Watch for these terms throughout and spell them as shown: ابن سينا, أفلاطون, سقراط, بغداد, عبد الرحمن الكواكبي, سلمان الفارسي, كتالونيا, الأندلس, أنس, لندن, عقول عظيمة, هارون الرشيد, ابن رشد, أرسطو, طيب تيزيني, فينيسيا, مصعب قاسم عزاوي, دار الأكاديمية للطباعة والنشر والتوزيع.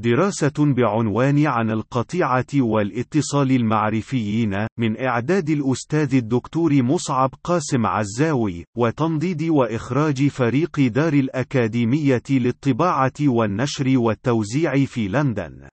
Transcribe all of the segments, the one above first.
دراسة بعنوان عن القطيعة والاتصال المعرفيين، من إعداد الأستاذ الدكتور مصعب قاسم عزاوي، وتنضيد وإخراج فريق دار الأكاديمية للطباعة والنشر والتوزيع في لندن.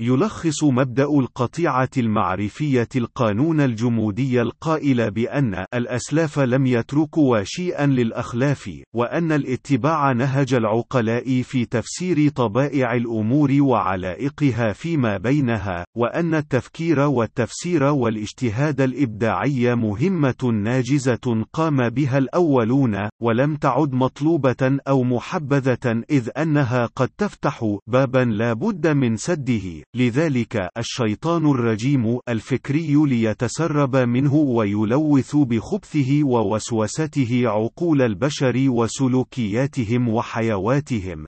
يلخص مبدأ القطيعة المعرفية القانون الجمودي القائل بأن الأسلاف لم يتركوا شيئا للأخلاف، وأن الاتباع نهج العقلاء في تفسير طبائع الأمور وعلائقها فيما بينها، وأن التفكير والتفسير والاجتهاد الإبداعي مهمة ناجزة قام بها الأولون، ولم تعد مطلوبة أو محبذة، إذ أنها قد تفتح بابا لا بد من سده. لذلك الشيطان الرجيم الفكري ليتسرب منه ويلوث بخبثه ووسوسته عقول البشر وسلوكياتهم وحيواتهم،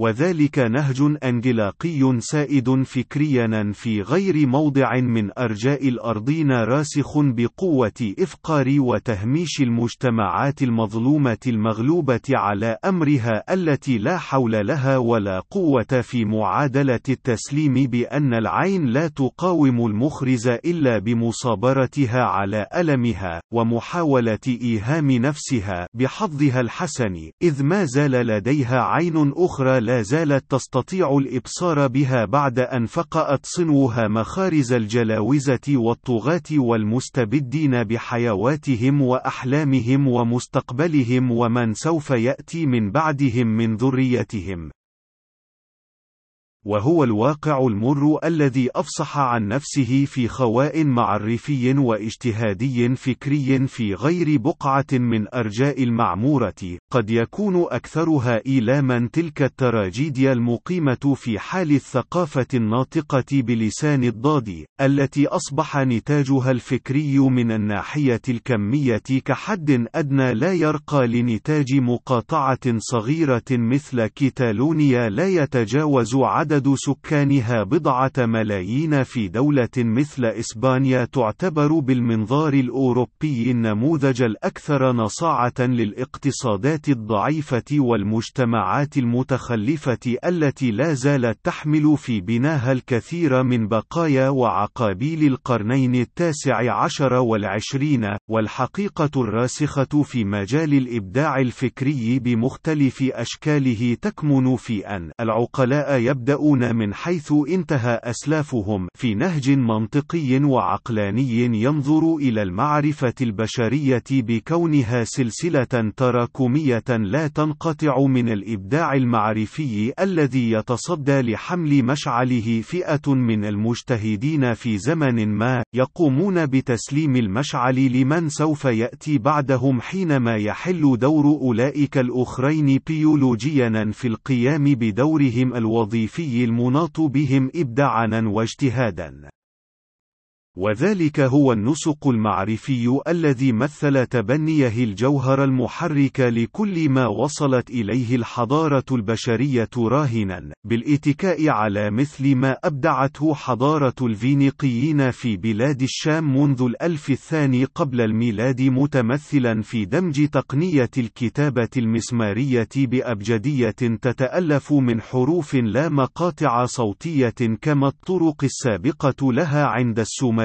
وذلك نهج انغلاقي سائد فكريا في غير موضع من أرجاء الأرضين، راسخ بقوة إفقار وتهميش المجتمعات المظلومة المغلوبة على أمرها، التي لا حول لها ولا قوة في معادلة التسليم بأن العين لا تقاوم المخرز إلا بمصابرتها على ألمها، ومحاولة إيهام نفسها بحظها الحسن، إذ ما زال لديها عين أخرى لا زالت تستطيع الإبصار بها بعد أن فقأت صنوها مخارز الجلاوزة والطغاة والمستبدين بحيواتهم وأحلامهم ومستقبلهم ومن سوف يأتي من بعدهم من ذريتهم. وهو الواقع المر الذي أفصح عن نفسه في خواء معرفي واجتهادي فكري في غير بقعة من أرجاء المعمورة، قد يكون أكثرها إيلاما تلك التراجيديا المقيمة في حال الثقافة الناطقة بلسان الضاد، التي أصبح نتاجها الفكري من الناحية الكمية كحد أدنى لا يرقى لنتاج مقاطعة صغيرة مثل كتالونيا لا يتجاوز عدد سكانها 1 مليون في دولة مثل إسبانيا تعتبر بالمنظار الأوروبي النموذج الأكثر نصاعة للاقتصادات الضعيفة والمجتمعات المتخلفة التي لا زالت تحمل في بناها الكثير من بقايا وعقابيل القرنين 19 وال20، والحقيقة الراسخة في مجال الإبداع الفكري بمختلف أشكاله تكمن في أن العقلاء يبدأون من حيث انتهى أسلافهم، في نهج منطقي وعقلاني ينظر إلى المعرفة البشرية بكونها سلسلة تراكمية لا تنقطع من الإبداع المعرفي الذي يتصدى لحمل مشعله فئة من المجتهدين في زمن ما، يقومون بتسليم المشعل لمن سوف يأتي بعدهم، حينما يحل دور أولئك الأخرين بيولوجيا في القيام بدورهم الوظيفي المناط بهم إبداعاً واجتهاداً. وذلك هو النسق المعرفي الذي مثل تبنيه الجوهر المحرك لكل ما وصلت إليه الحضارة البشرية، راهنا بالاتكاء على مثل ما أبدعته حضارة الفينيقيين في بلاد الشام منذ 1000 قبل الميلاد، متمثلا في دمج تقنية الكتابة المسمارية بأبجدية تتألف من حروف لا مقاطع صوتية كما الطرق السابقة لها عند السومريين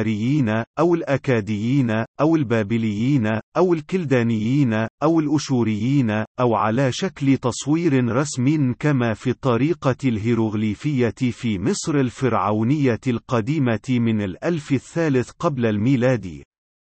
أو الأكاديين أو البابليين أو الكلدانيين أو الأشوريين، أو على شكل تصوير رسم كما في الطريقة الهيروغليفية في مصر الفرعونية القديمة من 1003 قبل الميلاد،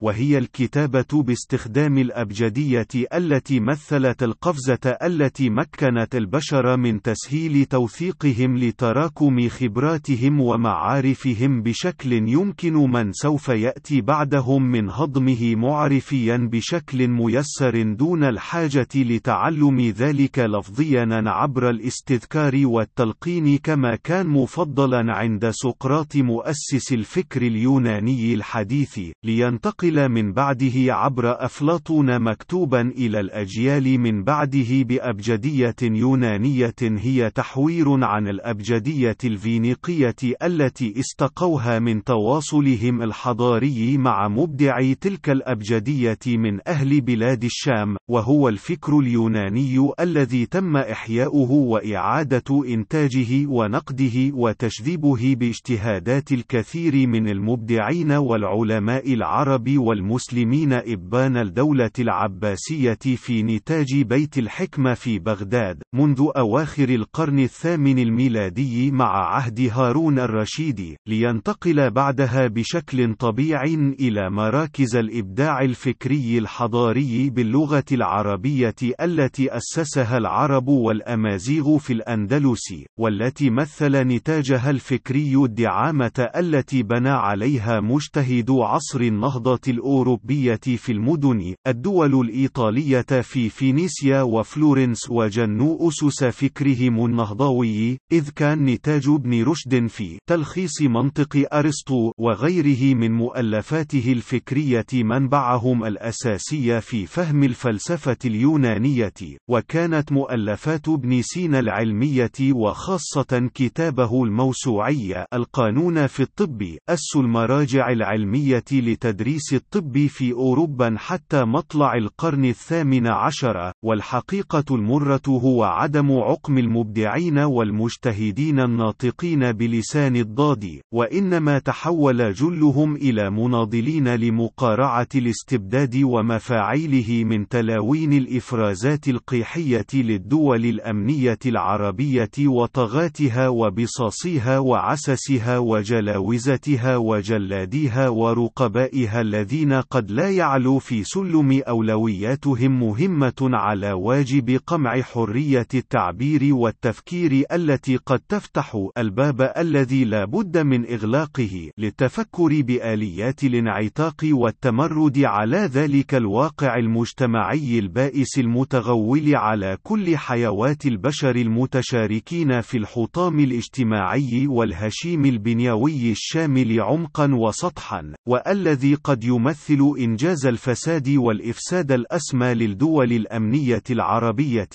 وهي الكتابة باستخدام الأبجدية التي مثلت القفزة التي مكنت البشر من تسهيل توثيقهم لتراكم خبراتهم ومعارفهم بشكل يمكن من سوف يأتي بعدهم من هضمه معرفيا بشكل ميسر دون الحاجة لتعلم ذلك لفظيا عبر الاستذكار والتلقين، كما كان مفضلا عند سقراط مؤسس الفكر اليوناني الحديث، لينتقل أنزل من بعده عبر أفلاطون مكتوبا إلى الأجيال من بعده بأبجدية يونانية هي تحوير عن الأبجدية الفينيقية التي استقوها من تواصلهم الحضاري مع مبدعي تلك الأبجدية من أهل بلاد الشام، وهو الفكر اليوناني الذي تم إحياؤه وإعادة إنتاجه ونقده وتشذيبه باجتهادات الكثير من المبدعين والعلماء العرب والمسلمين إبان الدولة العباسية في نتاج بيت الحكمة في بغداد، منذ أواخر القرن الثامن الميلادي مع عهد هارون الرشيد، لينتقل بعدها بشكل طبيعي إلى مراكز الإبداع الفكري الحضاري باللغة العربية التي أسسها العرب والأمازيغ في الأندلس، والتي مثل نتاجها الفكري الدعامة التي بنى عليها مجتهدو عصر النهضة الأوروبية في المدن، الدول الإيطالية في فينيسيا وفلورنس، وجنوا أسس فكرهم النهضوي، إذ كان نتاج ابن رشد في تلخيص منطق أرسطو وغيره من مؤلفاته الفكرية منبعهم الأساسي في فهم الفلسفة اليونانية، وكانت مؤلفات ابن سينا العلمية وخاصة كتابه الموسوعية القانون في الطب أسس المراجع العلمية لتدريس الطب في أوروبا حتى مطلع القرن الثامن عشر. والحقيقة المرة هو عدم عقم المبدعين والمجتهدين الناطقين بلسان الضاد، وإنما تحول جلهم إلى مناضلين لمقارعة الاستبداد ومفاعيله من تلاوين الإفرازات القيحية للدول الأمنية العربية وطغاتها وبصاصيها وعسسها وجلاوزتها وجلاديها ورقبائها الذين قد لا يعلو في سلم أولوياتهم مهمة على واجب قمع حرية التعبير والتفكير التي قد تفتح الباب الذي لا بد من إغلاقه للتفكر بآليات الانعتاق والتمرد على ذلك الواقع المجتمعي البائس المتغول على كل حيوات البشر المتشاركين في الحطام الاجتماعي والهشيم البنيوي الشامل عمقا وسطحا، والذي قد يمثل إنجاز الفساد والإفساد الأسمى للدول الأمنية العربية.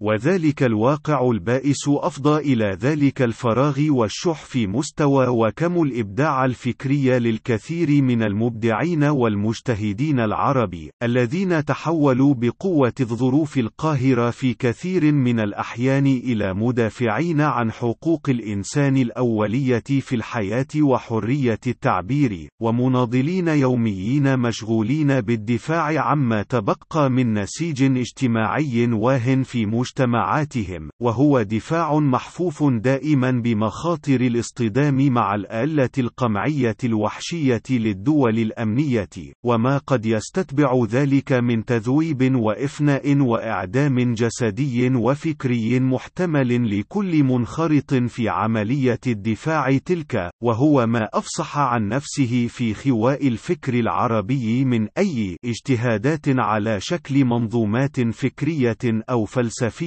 وذلك الواقع البائس أفضى إلى ذلك الفراغ والشح في مستوى وكم الإبداع الفكري للكثير من المبدعين والمجتهدين العرب، الذين تحولوا بقوة الظروف القاهرة في كثير من الأحيان إلى مدافعين عن حقوق الإنسان الأولية في الحياة وحرية التعبير، ومناضلين يوميين مشغولين بالدفاع عما تبقى من نسيج اجتماعي واه في مجتمعاتهم، وهو دفاع محفوف دائما بمخاطر الاصطدام مع الآلة القمعية الوحشية للدول الأمنية، وما قد يستتبع ذلك من تذويب وإفناء وإعدام جسدي وفكري محتمل لكل منخرط في عملية الدفاع تلك، وهو ما أفصح عن نفسه في خواء الفكر العربي من أي اجتهادات على شكل منظومات فكرية أو فلسفية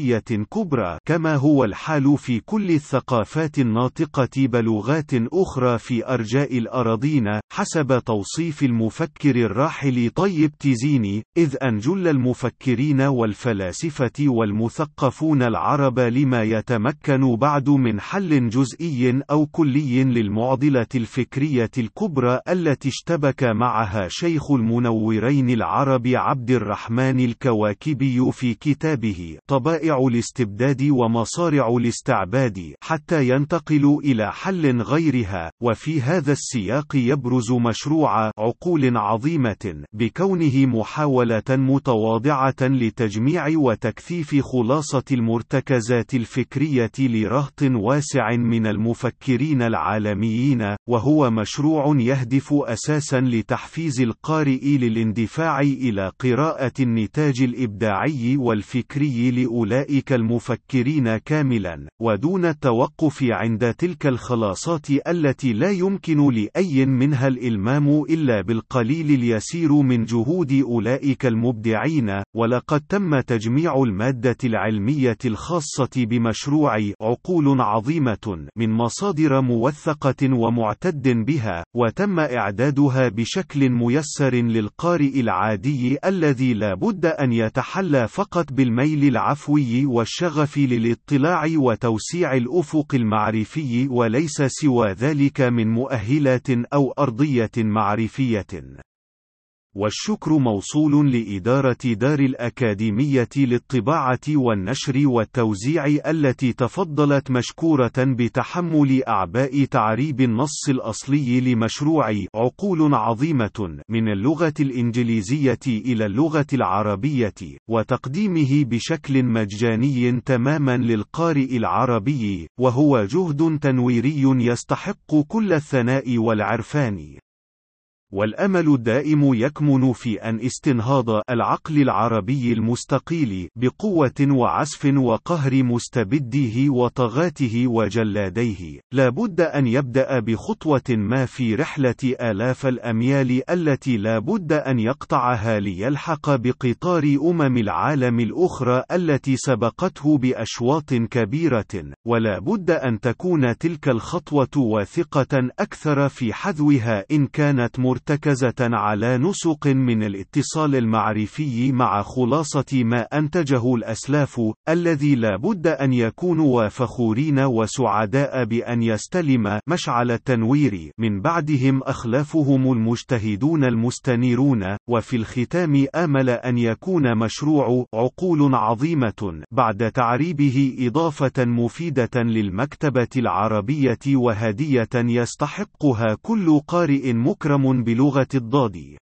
كبرى، كما هو الحال في كل الثقافات الناطقة بلغات أخرى في أرجاء الأراضين، حسب توصيف المفكر الراحل طيب تيزيني، إذ أنجل المفكرين والفلاسفة والمثقفون العرب لما يتمكن بعد من حل جزئي أو كلي للمعضلة الفكرية الكبرى التي اشتبك معها شيخ المنورين العرب عبد الرحمن الكواكبي في كتابه طبائع الاستبداد ومصارع الاستعباد، حتى ينتقلوا إلى حل غيرها. وفي هذا السياق يبرز مشروع عقول عظيمة بكونه محاولة متواضعة لتجميع وتكثيف خلاصة المرتكزات الفكرية لرهط واسع من المفكرين العالميين، وهو مشروع يهدف أساسا لتحفيز القارئ للاندفاع إلى قراءة النتاج الإبداعي والفكري لأولئك أولئك المفكرين كاملا، ودون التوقف عند تلك الخلاصات التي لا يمكن لأي منها الإلمام إلا بالقليل اليسير من جهود أولئك المبدعين. ولقد تم تجميع المادة العلمية الخاصة بمشروع عقول عظيمة من مصادر موثقة ومعتد بها، وتم إعدادها بشكل ميسر للقارئ العادي الذي لا بد أن يتحلى فقط بالميل العفوي والشغف للاطلاع وتوسيع الأفق المعرفي، وليس سوى ذلك من مؤهلات أو أرضية معرفية. والشكر موصول لإدارة دار الأكاديمية للطباعة والنشر والتوزيع التي تفضلت مشكورة بتحمل أعباء تعريب النص الأصلي لمشروع عقول عظيمة من اللغة الإنجليزية إلى اللغة العربية، وتقديمه بشكل مجاني تماما للقارئ العربي، وهو جهد تنويري يستحق كل الثناء والعرفان. والأمل الدائم يكمن في أن استنهاض العقل العربي المستقيل بقوة وعسف وقهر مستبده وطغاته وجلاديه، لا بد أن يبدأ بخطوة ما في رحلة آلاف الأميال التي لا بد أن يقطعها ليلحق بقطار العالم الأخرى التي سبقته بأشواط كبيرة، ولا بد أن تكون تلك الخطوة واثقة أكثر في حذوها إن كانت مرتكزة على نسق من الاتصال المعرفي مع خلاصة ما أنتجه الأسلاف، الذي لا بد أن يكونوا فخورين وسعداء بأن يستلم مشعل التنوير من بعدهم أخلافهم المجتهدون المستنيرون. وفي الختام، آمل أن يكون مشروع عقول عظيمة بعد تعريبه إضافة مفيدة للمكتبة العربية وهدية يستحقها كل قارئ مكرم بلغة الضاد.